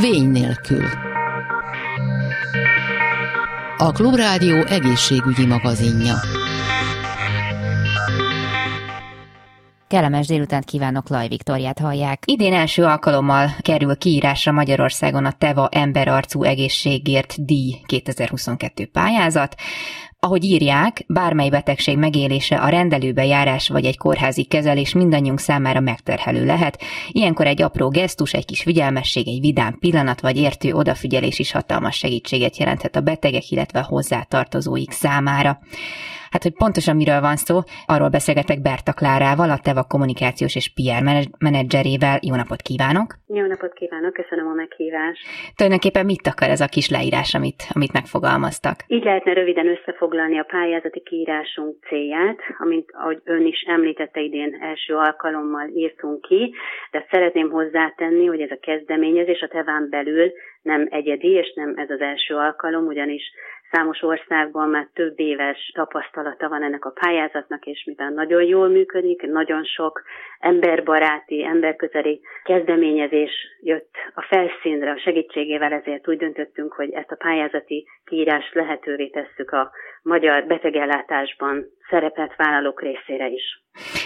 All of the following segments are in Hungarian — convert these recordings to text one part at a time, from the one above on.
Vény nélkül. A Klubrádió egészségügyi magazinja. Kellemes délután kívánok, Laj Viktóriát hallják. Idén első alkalommal kerül kiírásra Magyarországon a Teva emberarcú egészségért díj 2022 pályázat. Ahogy írják, bármely betegség megélése, a rendelőbe járás vagy egy kórházi kezelés mindannyiunk számára megterhelő lehet. Ilyenkor egy apró gesztus, egy kis figyelmesség, egy vidám pillanat vagy értő odafigyelés is hatalmas segítséget jelenthet a betegek, illetve a hozzátartozóik számára. Hát, hogy pontosan miről van szó, arról beszélgetek Berta Klárával, a Teva kommunikációs és PR menedzserével. Jó napot kívánok! Jó napot kívánok, köszönöm a meghívást! Tulajdonképpen mit akar ez a kis leírás, amit megfogalmaztak? Így lehetne röviden összefoglalni a pályázati kiírásunk célját, amit, ahogy ön is említette, idén első alkalommal írtunk ki, de szeretném hozzátenni, hogy ez a kezdeményezés a Teván belül nem egyedi, és nem ez az első alkalom, ugyanis számos országban már több éves tapasztalata van ennek a pályázatnak, és mivel nagyon jól működik, nagyon sok emberbaráti, emberközeli kezdeményezés jött a felszínre a segítségével, ezért úgy döntöttünk, hogy ezt a pályázati kiírást lehetővé tesszük a magyar betegellátásban szerepet vállalók részére is.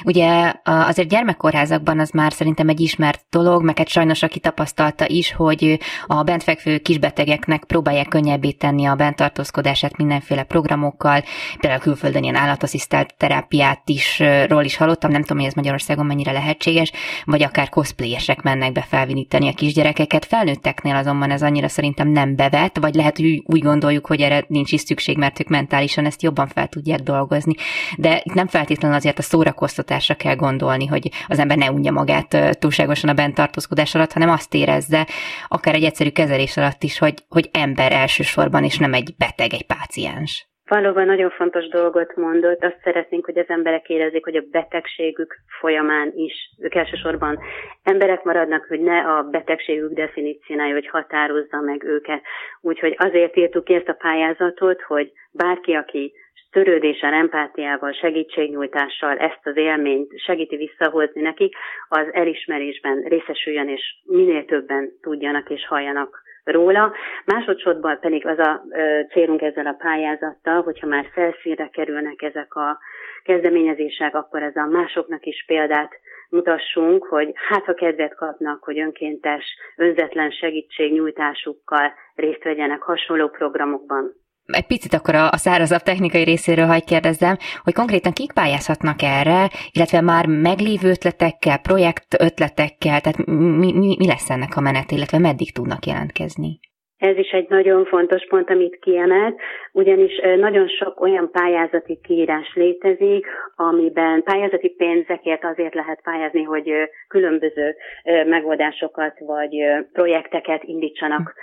Ugye azért gyermekkórházakban az már szerintem egy ismert dolog, meg hát sajnos aki tapasztalta is, hogy a bentfekvő kisbetegeknek próbálják könnyebbé tenni a bentartózkodását mindenféle programokkal, például külföldön ilyen állatasszisztált terápiát is hallottam, nem tudom, hogy ez Magyarországon mennyire lehetséges, vagy akár cosplayesek mennek be felviníteni a kisgyerekeket. Felnőtteknél azonban ez annyira szerintem nem bevett, vagy lehet, hogy úgy gondoljuk, hogy erre nincs is szükség, mert ők mentálisan ezt jobban fel tudják dolgozni. De itt nem feltétlenül azért a szórakoztatásra kell gondolni, hogy az ember ne unja magát túlságosan a bentartózkodás alatt, hanem azt érezze, akár egy egyszerű kezelés alatt is, hogy ember elsősorban, és nem egy beteg, egy páciens. Valóban nagyon fontos dolgot mondott, azt szeretnénk, hogy az emberek érezzék, hogy a betegségük folyamán is ők elsősorban emberek maradnak, hogy ne a betegségük definíciója, hogy határozza meg őket. Úgyhogy azért írtuk ki ezt a pályázatot, hogy bárki, aki törődéssel, empátiával, segítségnyújtással ezt az élményt segíti visszahozni nekik, az elismerésben részesüljön, és minél többen tudjanak és halljanak róla. Másodszorban pedig az a célunk ezzel a pályázattal, hogyha már felszínre kerülnek ezek a kezdeményezések, akkor ezzel másoknak is példát mutassunk, hogy hát ha kedvet kapnak, hogy önkéntes, önzetlen segítségnyújtásukkal részt vegyenek hasonló programokban. Egy picit akkor a szárazabb technikai részéről hagy kérdezzem, hogy konkrétan kik pályázhatnak erre, illetve már meglévő ötletekkel, projekt ötletekkel, tehát mi lesz ennek a menet, illetve meddig tudnak jelentkezni? Ez is egy nagyon fontos pont, amit kiemelt, ugyanis nagyon sok olyan pályázati kiírás létezik, amiben pályázati pénzekért azért lehet pályázni, hogy különböző megoldásokat vagy projekteket indítsanak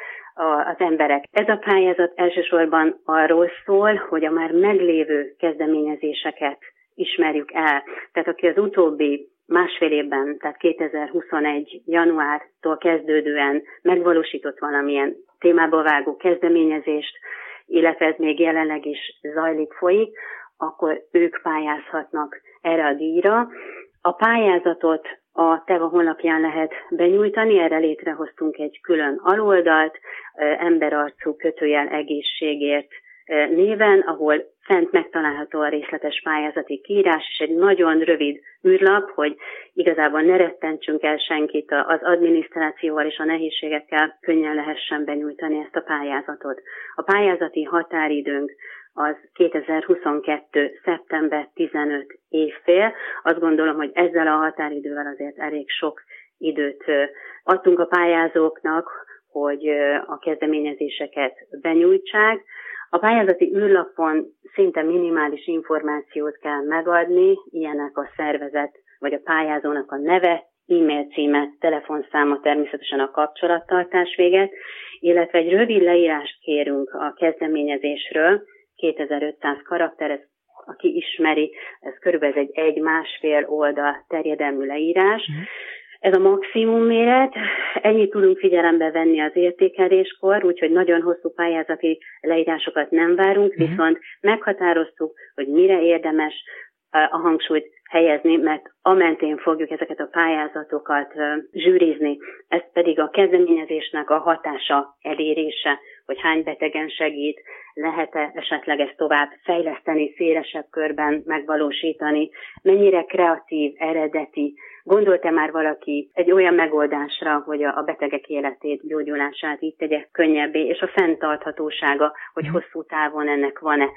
az emberek. Ez a pályázat elsősorban arról szól, hogy a már meglévő kezdeményezéseket ismerjük el. Tehát aki az utóbbi másfél évben, tehát 2021. januártól kezdődően megvalósított valamilyen témába vágó kezdeményezést, illetve ez még jelenleg is zajlik, folyik, akkor ők pályázhatnak erre a díjra. A pályázatot a Teva honlapján lehet benyújtani, erre létrehoztunk egy külön aloldalt, emberarcú-egészségért néven, ahol fent megtalálható a részletes pályázati kiírás, és egy nagyon rövid űrlap, hogy igazából ne rettentsünk el senkit az adminisztrációval és a nehézségekkel, könnyen lehessen benyújtani ezt a pályázatot. A pályázati határidőnk az 2022. szeptember 15 éjfél. Azt gondolom, hogy ezzel a határidővel azért elég sok időt adtunk a pályázóknak, hogy a kezdeményezéseket benyújtsák. A pályázati űrlapon szinte minimális információt kell megadni, ilyenek a szervezet vagy a pályázónak a neve, e-mail címe, telefonszáma, természetesen a kapcsolattartás véget, illetve egy rövid leírást kérünk a kezdeményezésről, 2500 karakter, ez, aki ismeri, ez körülbelül egy másfél oldal terjedelmű leírás. Ez a maximum méret, ennyit tudunk figyelembe venni az értékeléskor, úgyhogy nagyon hosszú pályázati leírásokat nem várunk, viszont meghatároztuk, hogy mire érdemes a hangsúlyt helyezni, mert amentén fogjuk ezeket a pályázatokat zsűrizni. Ez pedig a kezdeményezésnek a hatása, elérése, hogy hány betegen segít, lehet-e esetleg ezt tovább fejleszteni, szélesebb körben megvalósítani, mennyire kreatív, eredeti. Gondolt-e már valaki egy olyan megoldásra, hogy a betegek életét, gyógyulását így tegye könnyebbé, és a fenntarthatósága, hogy hosszú távon ennek van-e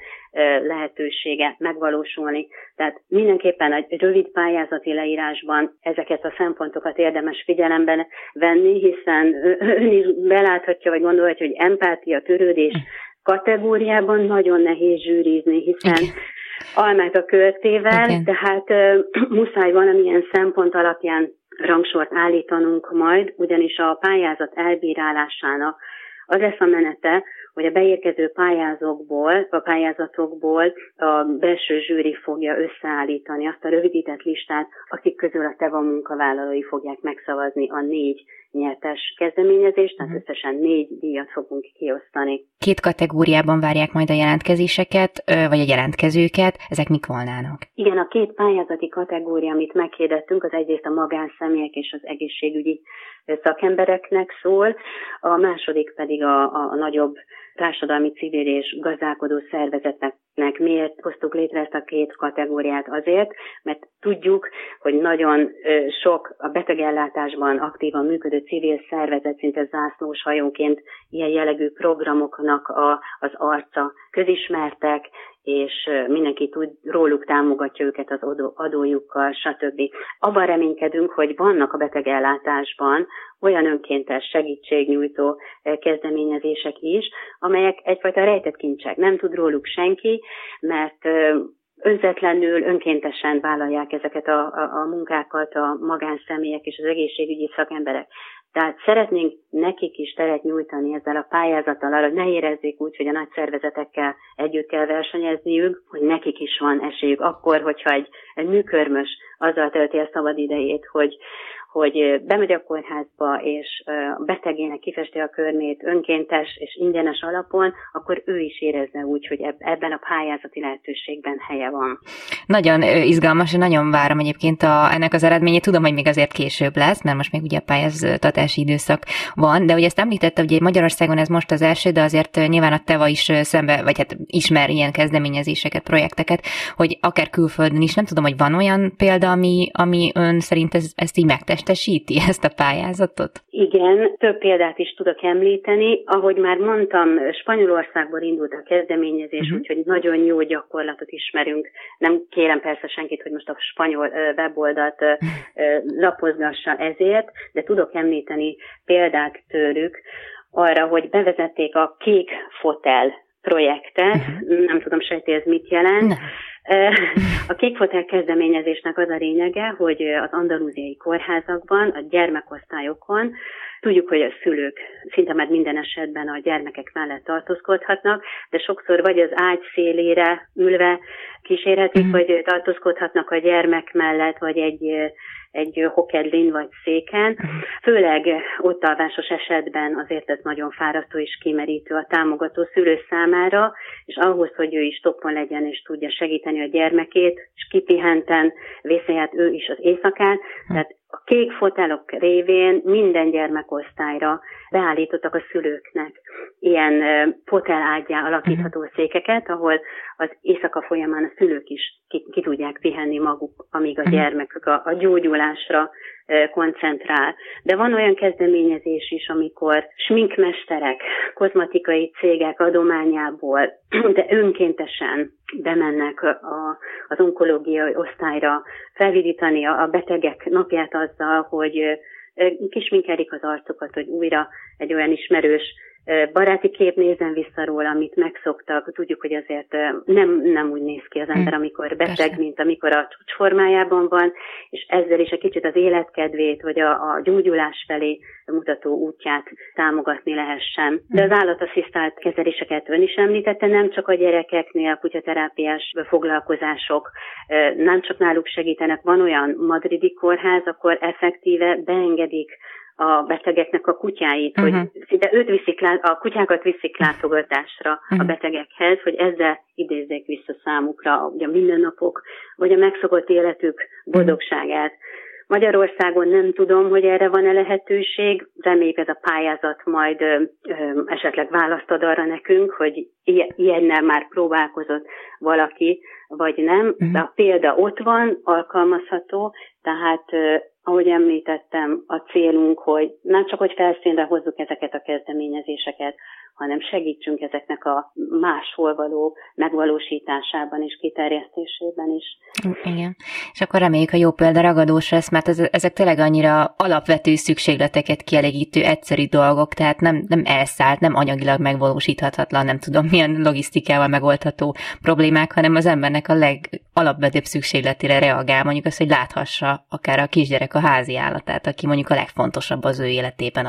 lehetősége megvalósulni. Tehát mindenképpen egy rövid pályázati leírásban ezeket a szempontokat érdemes figyelembe venni, hiszen ön is beláthatja, vagy gondolhatja, hogy empátia, törődés kategóriában nagyon nehéz zsűrizni, hiszen almát a költével, tehát muszáj valamilyen szempont alapján rangsort állítanunk majd, ugyanis a pályázat elbírálásának az lesz a menete, hogy a beérkező pályázatokból a belső zsűri fogja összeállítani azt a rövidített listát, akik közül a Teva munkavállalói fogják megszavazni a 4 nyertes kezdeményezést, tehát összesen 4 díjat fogunk kiosztani. 2 kategóriában várják majd a jelentkezéseket, vagy a jelentkezőket, ezek mik volnának? Igen, a 2 pályázati kategória, amit meghirdettünk, az egyrészt a magánszemélyek és az egészségügyi szakembereknek szól, a második pedig a nagyobb társadalmi, civil és gazdálkodó szervezeteknek. Miért hoztuk létre ezt a 2 kategóriát? Azért, mert tudjuk, hogy nagyon sok a betegellátásban aktívan működő civil szervezet, szinte zászlós hajónként ilyen jellegű programoknak az arca közismertek, és mindenki tud róluk, támogatja őket az adójukkal, stb. Abban reménykedünk, hogy vannak a betegellátásban olyan önkéntes segítségnyújtó kezdeményezések is, amelyek egyfajta rejtett kincsek. Nem tud róluk senki, mert önzetlenül, önkéntesen vállalják ezeket a munkákat a magánszemélyek és az egészségügyi szakemberek. Tehát szeretnénk nekik is teret nyújtani ezzel a pályázattal, arra, hogy ne érezzék úgy, hogy a nagy szervezetekkel együtt kell versenyezniük, hogy nekik is van esélyük. Akkor, hogyha egy műkörmös azzal tölti a szabad idejét, hogy bemegy a kórházba, és a betegének kifesti a körmét önkéntes és ingyenes alapon, akkor ő is érezne úgy, hogy ebben a pályázati lehetőségben helye van. Nagyon izgalmas, nagyon várom egyébként ennek az eredményét. Tudom, hogy még azért később lesz, mert most még ugye a pályáztatási időszak van, de ugye ezt említette, hogy Magyarországon ez most az első, de azért nyilván a Teva is ismer ilyen kezdeményezéseket, projekteket, hogy akár külföldön is, nem tudom, hogy van olyan példa, ami ön szerint ezt így megtestesíti, ezt a pályázatot? Igen, több példát is tudok említeni. Ahogy már mondtam, Spanyolországból indult a kezdeményezés, úgyhogy nagyon jó gyakorlatot ismerünk. Nem kérem persze senkit, hogy most a spanyol weboldalt lapozgassa ezért, de tudok említeni példát tőlük arra, hogy bevezették a kék fotel projektet. Nem tudom sejti, ez mit jelent. A kékfotel kezdeményezésnek az a lényege, hogy az andalúziai kórházakban, a gyermekosztályokon, tudjuk, hogy a szülők szinte már minden esetben a gyermekek mellett tartózkodhatnak, de sokszor vagy az ágy szélére ülve kísérhetik, vagy tartózkodhatnak a gyermek mellett, vagy egy hokedlin vagy széken. Főleg ott alvásos esetben azért ez nagyon fárasztó és kimerítő a támogató szülő számára, és ahhoz, hogy ő is toppon legyen és tudja segíteni a gyermekét, és kipihenten vészelhet ő is az éjszakát. Tehát a kék fotelok révén minden gyermekosztályra beállítottak a szülőknek ilyen fotelágyá alakítható székeket, ahol az éjszaka folyamán a szülők is ki tudják pihenni maguk, amíg a gyermekük a gyógyulásra koncentrál. De van olyan kezdeményezés is, amikor sminkmesterek, kozmetikai cégek adományából, de önkéntesen bemennek az onkológiai osztályra felvidítani a betegek napját azzal, hogy kisminkelik az arcokat, hogy újra egy olyan ismerős baráti kép nézzen vissza róla, amit megszoktak. Tudjuk, hogy azért nem úgy néz ki az ember, amikor beteg, mint amikor a csúcsformájában van, és ezzel is egy kicsit az életkedvét, vagy a gyógyulás felé mutató útját támogatni lehessen. De az állatasszisztált kezeléseket ön is említette, nem csak a gyerekeknél, a kutyaterápiás foglalkozások, nem csak náluk segítenek. Van olyan madridi kórház, akkor effektíve beengedik a betegeknek a kutyáit, hogy szinte a kutyákat viszik látogatásra a betegekhez, hogy ezzel idézzék vissza számukra ugye a mindennapok, vagy a megszokott életük boldogságát. Magyarországon nem tudom, hogy erre van-e lehetőség, reméljük ez a pályázat majd esetleg választod arra nekünk, hogy ilyennel már próbálkozott valaki, vagy nem. De a példa ott van, alkalmazható, tehát ahogy említettem, a célunk, hogy nem csak, hogy felszínre hozzuk ezeket a kezdeményezéseket, hanem segítsünk ezeknek a máshol való megvalósításában és kiterjesztésében is. Igen. És akkor reméljük, ha jó példa ragadós lesz, mert ezek tényleg annyira alapvető szükségleteket kielégítő egyszerű dolgok, tehát nem elszállt, nem anyagilag megvalósíthatatlan, nem tudom milyen logisztikával megoldható problémák, hanem az embernek a legalapvetőbb szükségletére reagál, mondjuk azt, hogy láthassa akár a kisgyerek a házi állatát, aki mondjuk a legfontosabb az ő életében,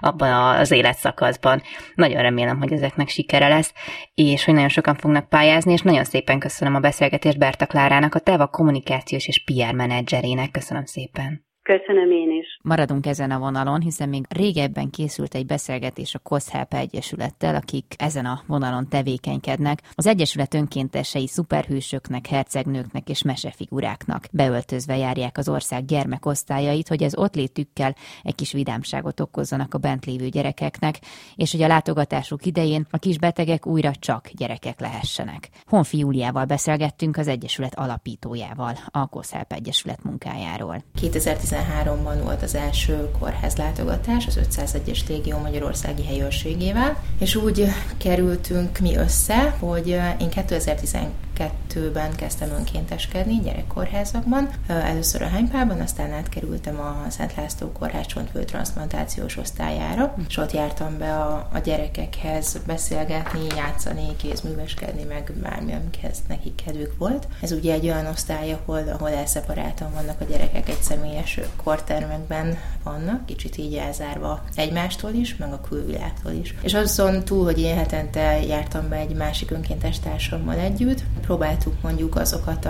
abban az életszakaszban. Nagyon remélem, hogy ezeknek sikere lesz, és hogy nagyon sokan fognak pályázni, és nagyon szépen köszönöm a beszélgetést Berta Klárának, a Teva kommunikációs és PR menedzserének. Köszönöm szépen. Köszönöm én is. Maradunk ezen a vonalon, hiszen még régebben készült egy beszélgetés a COSZHELP Egyesülettel, akik ezen a vonalon tevékenykednek. Az Egyesület önkéntesei szuperhősöknek, hercegnőknek és mesefiguráknak beöltözve járják az ország gyermekosztályait, hogy az ott létükkel egy kis vidámságot okozzanak a bent lévő gyerekeknek, és hogy a látogatásuk idején a kisbetegek újra csak gyerekek lehessenek. Honfi Júliával beszélgettünk, az Egyesület alapítójával, a COSZHELP Egyesület munkájáról. 2013-ban volt az első kórház látogatás az 501-es légió magyarországi helyőrségével, és úgy kerültünk mi össze, hogy én 2012-ben kezdtem önkénteskedni gyerekkórházakban, először a Hánypában, aztán átkerültem a Szent László Kórház csontfő transzplantációs osztályára, és ott jártam be a gyerekekhez beszélgetni, játszani, kézműveskedni, meg bármi, amikhez nekik kedvük volt. Ez ugye egy olyan osztály, ahol elszeparáltan vannak a gyerekek, egy személyes kortermekben vannak, kicsit így elzárva egymástól is, meg a külvilágtól is. És azon túl, hogy én hetente jártam be egy másik önkéntes társammal együtt, próbáltuk mondjuk azokat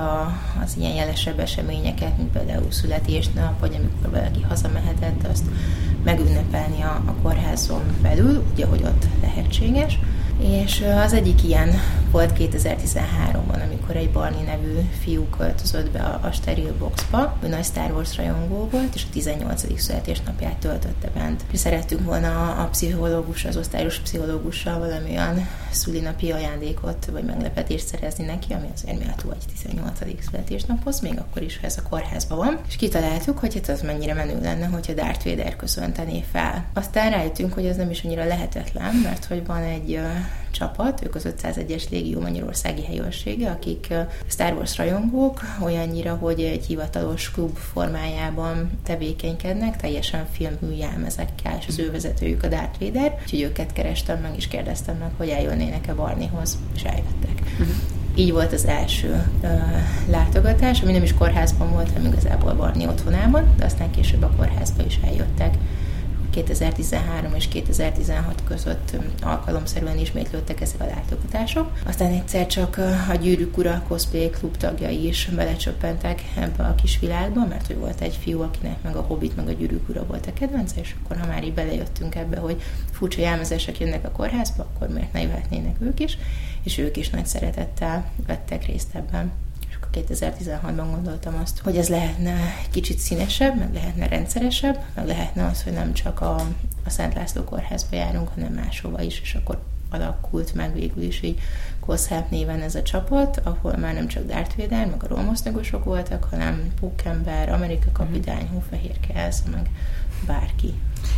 az ilyen jelesebb eseményeket, mint például születésnap, vagy amikor valaki hazamehetett, azt megünnepelni a kórházon belül, úgy, ahogy ott lehetséges. És az egyik ilyen volt 2013-ban, amikor egy Barney nevű fiú költözött be a steril boxba. Ő nagy Star Wars rajongó volt, és a 18. születésnapját töltötte bent. És szerettünk volna a pszichológus, az osztályos pszichológussal valami olyan szülinapi ajándékot, vagy meglepetést szerezni neki, ami azért méltó egy 18. születésnaphoz, még akkor is, ha ez a kórházban van. És kitaláltuk, hogy hát az mennyire menő lenne, hogyha Darth Vader köszöntené fel. Aztán rájöttünk, hogy ez nem is annyira lehetetlen, mert hogy van egy csapat, ők az 501-es légió magyarországi helyőrsége, akik Star Wars rajongók, olyannyira, hogy egy hivatalos klub formájában tevékenykednek, teljesen filmhű jelmezekkel, és az ő vezetőjük a Darth Vader, úgyhogy őket kerestem meg, és kérdeztem meg, hogy eljönnének-e Barneyhoz, és eljöttek. Így volt az első látogatás, ami nem is kórházban volt, hanem igazából Barney otthonában, de aztán később a kórházba is eljöttek. 2013 és 2016 között alkalomszerűen ismétlődtek ezek a látogatások. Aztán egyszer csak a Gyűrűk Ura cosplay klub tagjai is belecsöppentek ebbe a kis világba, mert hogy volt egy fiú, akinek meg a Hobbit, meg a Gyűrűk Ura volt a kedvence, és akkor ha már így belejöttünk ebbe, hogy furcsa jelmezesek jönnek a kórházba, akkor miért ne jöhetnének ők is, és ők is nagy szeretettel vettek részt ebben. 2016-ban gondoltam azt, hogy ez lehetne kicsit színesebb, meg lehetne rendszeresebb, meg lehetne az, hogy nem csak a Szent László Kórházba járunk, hanem máshova is, és akkor alakult meg végül is így COSZHELP néven ez a csapat, ahol már nem csak Darth Vader, meg a rómosztagosok voltak, hanem Pókember, Amerika Kapitány, Hófehérke, meg bárki.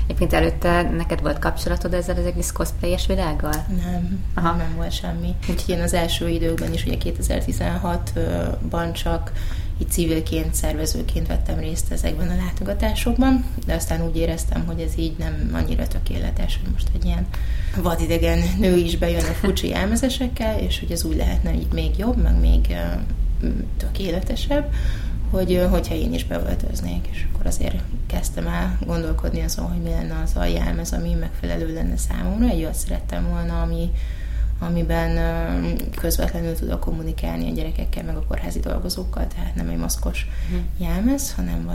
Egyébként előtte neked volt kapcsolatod ezzel az egész cosplayes világgal? Nem, nem volt semmi. Úgyhogy én az első időkben is, ugye 2016-ban csak így civilként, szervezőként vettem részt ezekben a látogatásokban, de aztán úgy éreztem, hogy ez így nem annyira tökéletes, hogy most egy ilyen vadidegen nő is bejön a furcsa jelmezesekkel, és hogy ez úgy lehetne így még jobb, meg még tökéletesebb, hogyha én is beöltöznék, és akkor azért kezdtem el gondolkodni azon, hogy mi lenne az a jelmez, ami megfelelő lenne számomra. Egy olyat szerettem volna, amiben közvetlenül tudok kommunikálni a gyerekekkel, meg a kórházi dolgozókkal, tehát nem egy maszkos jelmez, hanem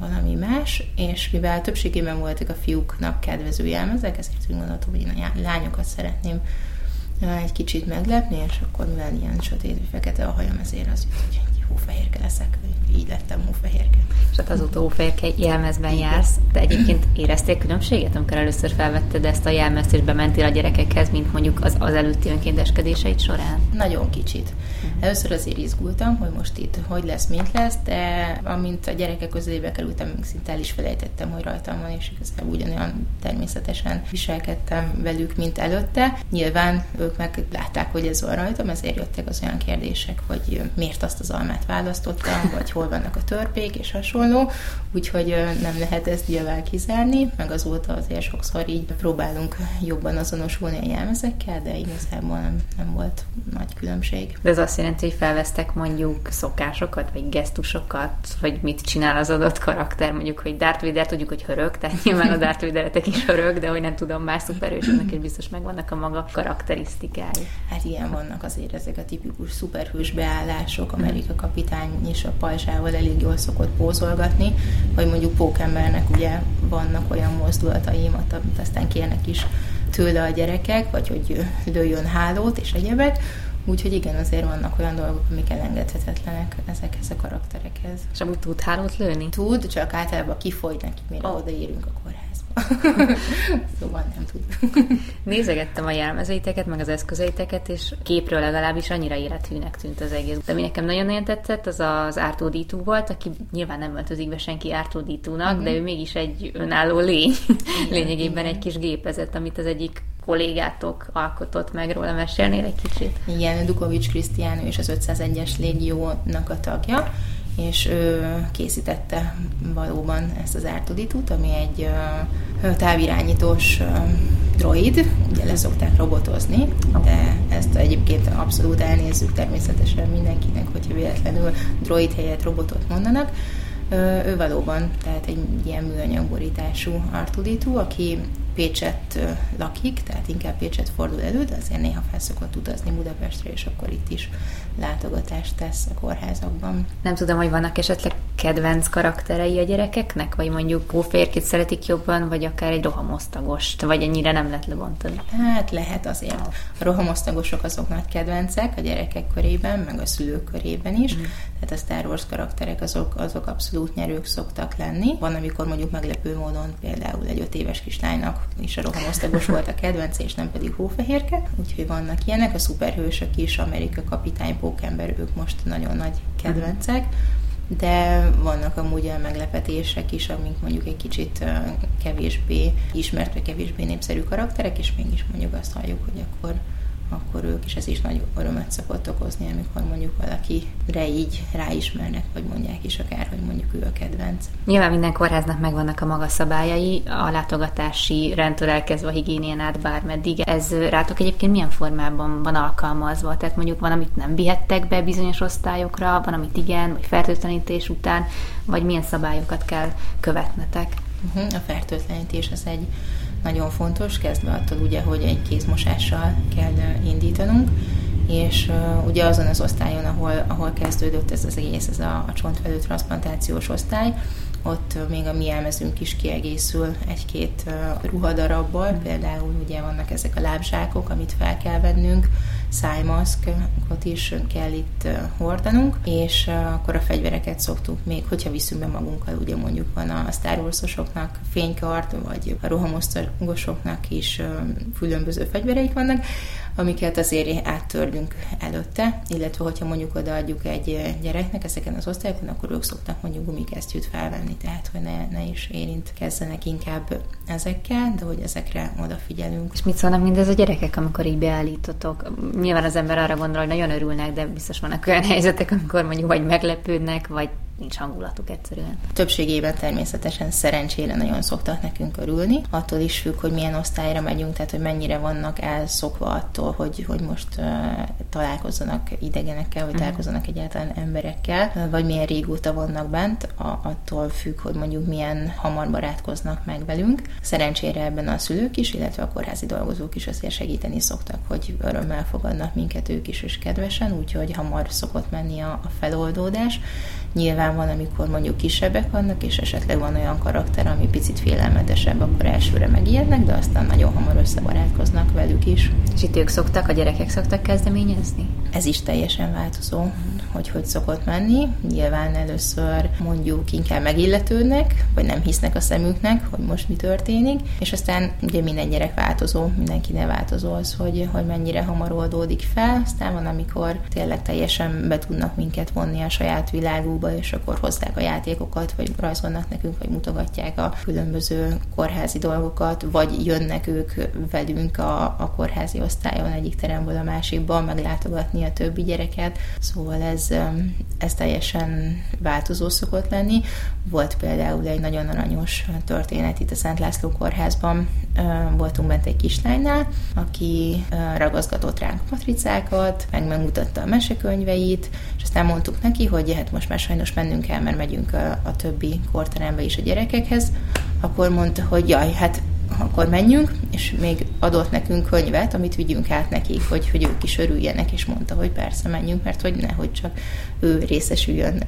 valami más, és mivel többségében voltak a fiúknak kedvező jelmezek, ezért úgy gondoltam, hogy én a lányokat szeretném egy kicsit meglepni, és akkor mivel ilyen sötét, fekete a hajam, ezért az jut, hogy Hófehérke leszek, így lettem Hófehérke. És hát azóta Hófehérke jelmezben jársz, de egyébként éreztél különbséget, amikor először felvetted ezt a jelmezt, és bementél a gyerekekhez, mint mondjuk az előtti önkénteskedéseid során? Nagyon kicsit. Először azért izgultam, hogy most itt hogy lesz, mint lesz, de amint a gyerekek közelébe kerültem, szinte el is felejtettem, hogy rajtam van, és igazából ugyanolyan természetesen viselkedtem velük, mint előtte. Nyilván ők meg látták, hogy ez van rajtam, ezért jöttek az olyan kérdések, hogy miért azt az almát választottam, vagy hol vannak a törpék, és hasonló, úgyhogy nem lehet ezt nyilván kizárni, meg azóta azért sokszor így próbálunk jobban azonosulni a jelmezekkel, de igazából nem volt nagy különbség. De ez azt jelenti, hogy felvesztek mondjuk szokásokat, vagy gesztusokat, vagy mit csinál az adott karakter, mondjuk, hogy Darth Vader, tudjuk, hogy hörög, tehát nyilván a Darth Vaderetek is hörög, de hogy nem tudom, más szuperhősöknek is biztos megvannak a maga karakterisztikái. Hát ilyen vannak azért ezek a tipikus szuperhős beállások, Amerika Kapitány és a pajzsával elég jól szokott pózolgatni, vagy mondjuk Pókembernek ugye vannak olyan mozdulatai, amit aztán kérnek is tőle a gyerekek, vagy hogy lőjön hálót és egyebek. Úgyhogy igen, azért vannak olyan dolgok, amik elengedhetetlenek ezekhez a karakterekhez. És amúgy tud hálót lőni? Tud, csak általában kifogy neki, mire odaérünk a kórházba. Szóval nem tud. Nézegettem a jelmezeiteket, meg az eszközeiteket, és képről legalábbis annyira élethűnek tűnt az egész. De ami nekem nagyon tetszett, az az R2-D2 volt, aki nyilván nem öltözik be senki R2-D2-nak, de ő mégis egy önálló lény. Lényegében egy kis gépezet, amit az egyik kollégátok alkotott meg, róla mesélnél egy kicsit? Igen, Dukovics Krisztián, és az 501-es légiónak a tagja, és ő készítette valóban ezt az R2-D2-t, ami egy távirányítós droid, ugye leszokták robotozni, de ezt egyébként abszolút elnézzük természetesen mindenkinek, hogyha véletlenül droid helyett robotot mondanak. Ő valóban, tehát egy ilyen műanyagborítású R2-D2, aki Pécset lakik, tehát inkább Pécset fordul elő, de azért néha fel szokott utazni Budapestre, és akkor itt is látogatást tesz a kórházakban. Nem tudom, hogy vannak esetleg kedvenc karakterei a gyerekeknek, vagy mondjuk Hófehérkét szeretik jobban, vagy akár egy rohamosztagost, vagy ennyire nem lehet lebontani? Hát lehet azért. A rohamosztagosok azok nagy kedvencek a gyerekek körében, meg a szülők körében is, tehát a Star Wars karakterek azok abszolút nyerők szoktak lenni. Van, amikor mondjuk meglepő módon például egy 5 éves kislánynak és a rohamosztagos volt a kedvenc, és nem pedig Hófehérke, úgyhogy vannak ilyenek. A szuperhősök is, Amerika Kapitány, Pókember, ők most nagyon nagy kedvencek, de vannak amúgy olyan meglepetések is, amik mondjuk egy kicsit kevésbé ismert, vagy kevésbé népszerű karakterek, és mégis mondjuk azt halljuk, hogy akkor ők is, ez is nagy örömet szokott okozni, amikor mondjuk valakire így ráismernek, vagy mondják is akár, hogy mondjuk ő a kedvenc. Nyilván minden kórháznak megvannak a maga szabályai, a látogatási rendtől elkezdve a higiénien át bármeddig. Ez rátok egyébként milyen formában van alkalmazva? Tehát mondjuk van, amit nem vihettek be bizonyos osztályokra, van, amit igen, vagy fertőtlenítés után, vagy milyen szabályokat kell követnetek? A fertőtlenítés az egy nagyon fontos, kezdve attól ugye, hogy egy kézmosással kell indítanunk, és ugye azon az osztályon, ahol kezdődött ez az egész, ez a csontvelő transzplantációs osztály, ott még a mi jelmezünk is kiegészül egy-két ruhadarabbal, például ugye vannak ezek a lábzsákok, amit fel kell vennünk, szájmaszkot is kell itt hordanunk, és akkor a fegyvereket szoktuk még, hogyha viszünk be magunkkal, ugye mondjuk van a Star Wars-osoknak fénykart, vagy a rohamosztagosoknak is különböző fegyvereik vannak, amiket azért áttörlünk előtte, illetve hogyha mondjuk odaadjuk egy gyereknek ezeken az osztályokon, akkor ők szoktak mondjuk gumikesztyűt felvenni, tehát hogy ne is érintkezzenek inkább ezekkel, de hogy ezekre odafigyelünk. És mit szólnak mindez a gyerekek, amikor így beállítotok? Nyilván az ember arra gondol, hogy nagyon örülnek, de biztos vannak olyan helyzetek, amikor mondjuk vagy meglepődnek, vagy nincs hangulatuk egyszerűen. Többségében természetesen szerencsére nagyon szoktak nekünk örülni. Attól is függ, hogy milyen osztályra megyünk, tehát hogy mennyire vannak elszokva attól, hogy most találkozzanak idegenekkel, vagy találkozzanak egyáltalán emberekkel, vagy milyen régóta vannak bent, attól függ, hogy mondjuk milyen hamar barátkoznak meg velünk. Szerencsére ebben a szülők is, illetve a kórházi dolgozók is azért segíteni szoktak, hogy örömmel fogadnak minket ők is, és kedvesen, úgyhogy hamar szokott menni a feloldódás. Nyilván van, amikor mondjuk kisebbek vannak, és esetleg van olyan karakter, ami picit félelmetesebb, akkor elsőre megijednek, de aztán nagyon hamar összebarátkoznak velük is. És itt ők szoktak, a gyerekek szoktak kezdeményezni? Ez is teljesen változó, hogy hogy szokott menni. Nyilván először mondjuk inkább megilletődnek, vagy nem hisznek a szemüknek, hogy most mi történik, és aztán ugye minden gyerek változó, mindenkinek változó az, hogy mennyire hamar oldódik fel, aztán van, amikor tényleg teljesen be tudnak minket vonni a saját világukba, és akkor hozzák a játékokat, vagy rajzolnak nekünk, vagy mutogatják a különböző kórházi dolgokat, vagy jönnek ők velünk a kórházi osztályon egyik teremből a másikba meglátogatni a többi gyereket, szóval ez teljesen változó szokott lenni. Volt például egy nagyon aranyos történet itt a Szent László Kórházban, voltunk bent egy kislánynál, aki ragaszgatott ránk matricákat, megmutatta a mesekönyveit, és aztán mondtuk neki, hogy hát most már sajnos mennünk kell, mert megyünk a többi kórterembe is a gyerekekhez, akkor mondta, hogy jaj, hát akkor menjünk, és még adott nekünk könyvet, amit vigyünk át nekik, hogy ők is örüljenek, és mondta, hogy persze menjünk, mert hogy nehogy csak ő részesüljön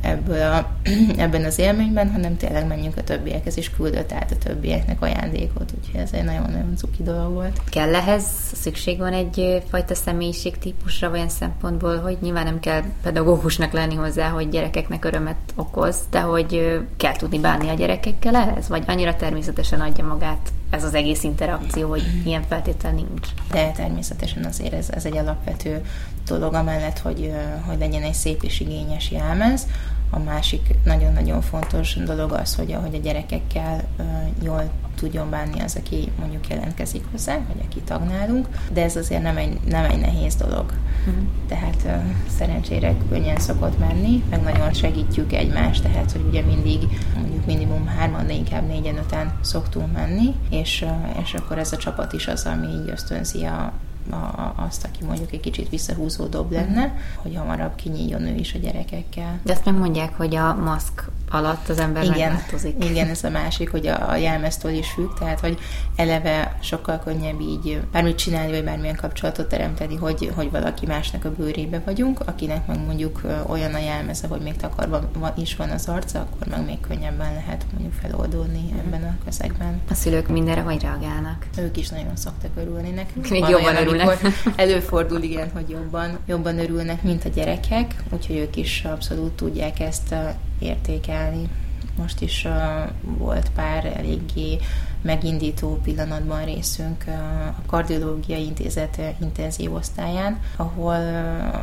ebben az élményben, hanem tényleg menjünk a többiekhez, és küldött át a többieknek ajándékot, úgyhogy ez egy nagyon-nagyon cuki dolog volt. Kell ehhez? Szükség van egyfajta személyiségtípusra olyan szempontból, hogy nyilván nem kell pedagógusnak lenni hozzá, hogy gyerekeknek örömet okoz, de hogy kell tudni bánni a gyerekekkel ehhez? Vagy annyira természetesen adja magát ez az egész interakció, hogy ilyen feltétel nincs. De természetesen azért ez egy alapvető dolog, amellett, hogy legyen egy szép és igényes jelmez. A másik nagyon-nagyon fontos dolog az, hogy ahogy a gyerekekkel jól tudjon bánni az, aki mondjuk jelentkezik hozzá, vagy aki tag nálunk, de ez azért nem egy nehéz dolog. Uh-huh. Tehát szerencsére könnyen szokott menni, meg nagyon segítjük egymást, tehát hogy ugye mindig mondjuk minimum 3-an, de inkább 4-5-en szoktunk menni, és akkor ez a csapat is az, ami így ösztönzi azt, aki mondjuk egy kicsit visszahúzódóbb lenne, hogy hamarabb kinyíljon ő is a gyerekekkel. De azt megmondják, hogy a maszk alatt az ember megváltozik. Igen, ez a másik, hogy a jelmeztől is függ, tehát hogy eleve sokkal könnyebb így bármit csinálni, vagy bármilyen kapcsolatot teremteni, hogy valaki másnak a bőrébe vagyunk, akinek meg mondjuk olyan a jelmeze, hogy még takarva is van az arca, akkor meg még könnyebben lehet mondjuk feloldódni ebben a közegben. A szülők mindenre hogy reagálnak? Ők is nagyon szoktak örülni nekünk. Még jobban örülnek. Előfordul, igen, hogy jobban örülnek, mint a gyerekek, úgyhogy ők is abszolút tudják ezt értékelni. Most is volt pár eléggé megindító pillanatban részünk a Kardiológiai Intézet intenzív osztályán, ahol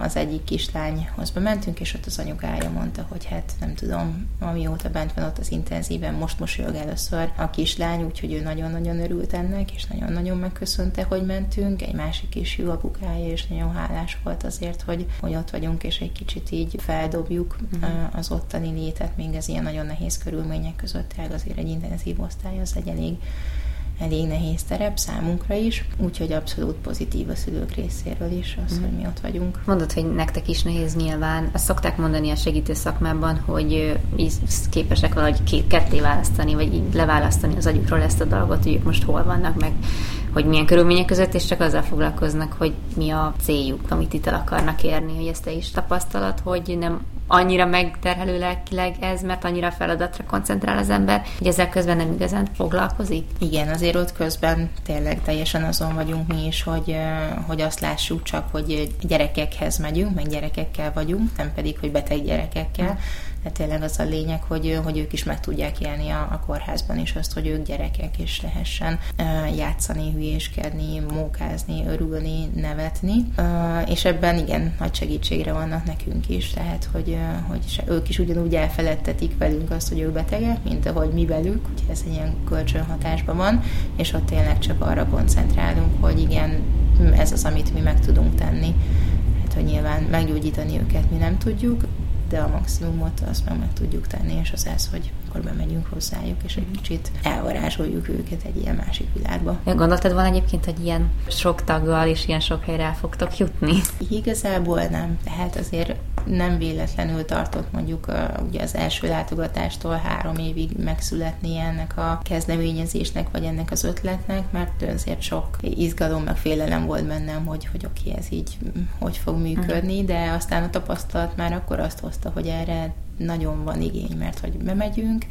az egyik kislányhoz bementünk, és ott az anyukája mondta, hogy hát nem tudom, amióta bent van ott az intenzíven, most mosolyog először a kislány, úgyhogy ő nagyon-nagyon örült ennek, és nagyon-nagyon megköszönte, hogy mentünk. Egy másik kisfiú apukája, és nagyon hálás volt azért, hogy ott vagyunk, és egy kicsit így feldobjuk az ottani létet, még az ilyen nagyon nehéz körülmények között, tehát azért egy intenzív osztály az egy elég nehéz terep számunkra is, úgyhogy abszolút pozitív a szülők részéről is az, hogy mi ott vagyunk. Mondod, hogy nektek is nehéz nyilván. Azt szokták mondani a segítő szakmában, hogy képesek valahogy ketté választani, vagy így leválasztani az agyukról ezt a dolgot, hogy ők most hol vannak, meg hogy milyen körülmények között, és csak azzal foglalkoznak, hogy mi a céljuk, amit itt el akarnak érni, hogy ezt te is tapasztalat, hogy nem annyira megterhelő lelkileg ez, mert annyira feladatra koncentrál az ember, hogy ezzel közben nem igazán foglalkozik? Igen, azért ott közben tényleg teljesen azon vagyunk mi is, hogy azt lássuk csak, hogy gyerekekhez megyünk, meg gyerekekkel vagyunk, nem pedig, hogy beteg gyerekekkel. De tényleg az a lényeg, hogy ők is meg tudják élni a kórházban is azt, hogy ők gyerekek, és lehessen játszani, hülyéskedni, mókázni, örülni, nevetni. És ebben igen, nagy segítségre vannak nekünk is, tehát hogy ők is ugyanúgy elfeledtetik velünk azt, hogy ők betegek, mint ahogy mi velük, hogy ez egy ilyen kölcsönhatásban van, és ott tényleg csak arra koncentrálunk, hogy igen, ez az, amit mi meg tudunk tenni. Hát, hogy nyilván meggyógyítani őket mi nem tudjuk, de a maximumot azt meg tudjuk tenni, és az ez, hogy akkor bemegyünk hozzájuk, és egy kicsit elvarázsoljuk őket egy ilyen másik világba. Gondoltad van egyébként, hogy ilyen sok taggal és ilyen sok helyre el fogtok jutni? Igazából nem. Tehát azért nem véletlenül tartott mondjuk ugye az első látogatástól 3 évig megszületni ennek a kezdeményezésnek, vagy ennek az ötletnek, mert azért sok izgalom, meg félelem volt bennem, hogy oké, ez így hogy fog működni, de aztán a tapasztalat már akkor azt hozta, hogy erre nagyon van igény, mert hogy bemegyünk,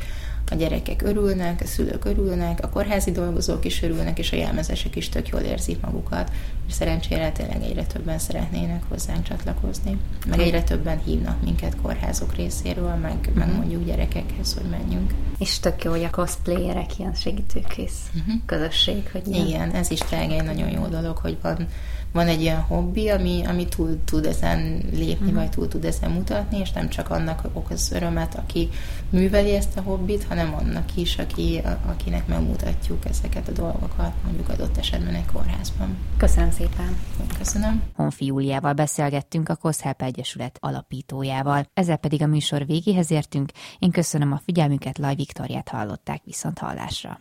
a gyerekek örülnek, a szülők örülnek, a kórházi dolgozók is örülnek, és a jelmezesek is tök jól érzik magukat, és szerencsére tényleg egyre többen szeretnének hozzánk csatlakozni, meg egyre többen hívnak minket kórházok részéről, meg mondjuk gyerekekhez, hogy menjünk. És tök jó, hogy a cosplayerek ilyen segítőkész közösség, hogy ilyen. Igen, ez is tényleg egy nagyon jó dolog, hogy van egy olyan hobbi, ami túl tud ezen lépni, vagy túl tud ezen mutatni, és nem csak annak okoz örömet, aki műveli ezt a hobbit, hanem annak is, akinek megmutatjuk ezeket a dolgokat, mondjuk adott esetben egy kórházban. Köszönöm szépen! Köszönöm! Honfi Júliával beszélgettünk, a COSZHELP Egyesület alapítójával. Ezzel pedig a műsor végéhez értünk. Én köszönöm a figyelmüket, Laj Viktóriát hallották, viszont hallásra!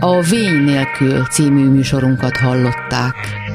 A Vény nélkül című műsorunkat hallották.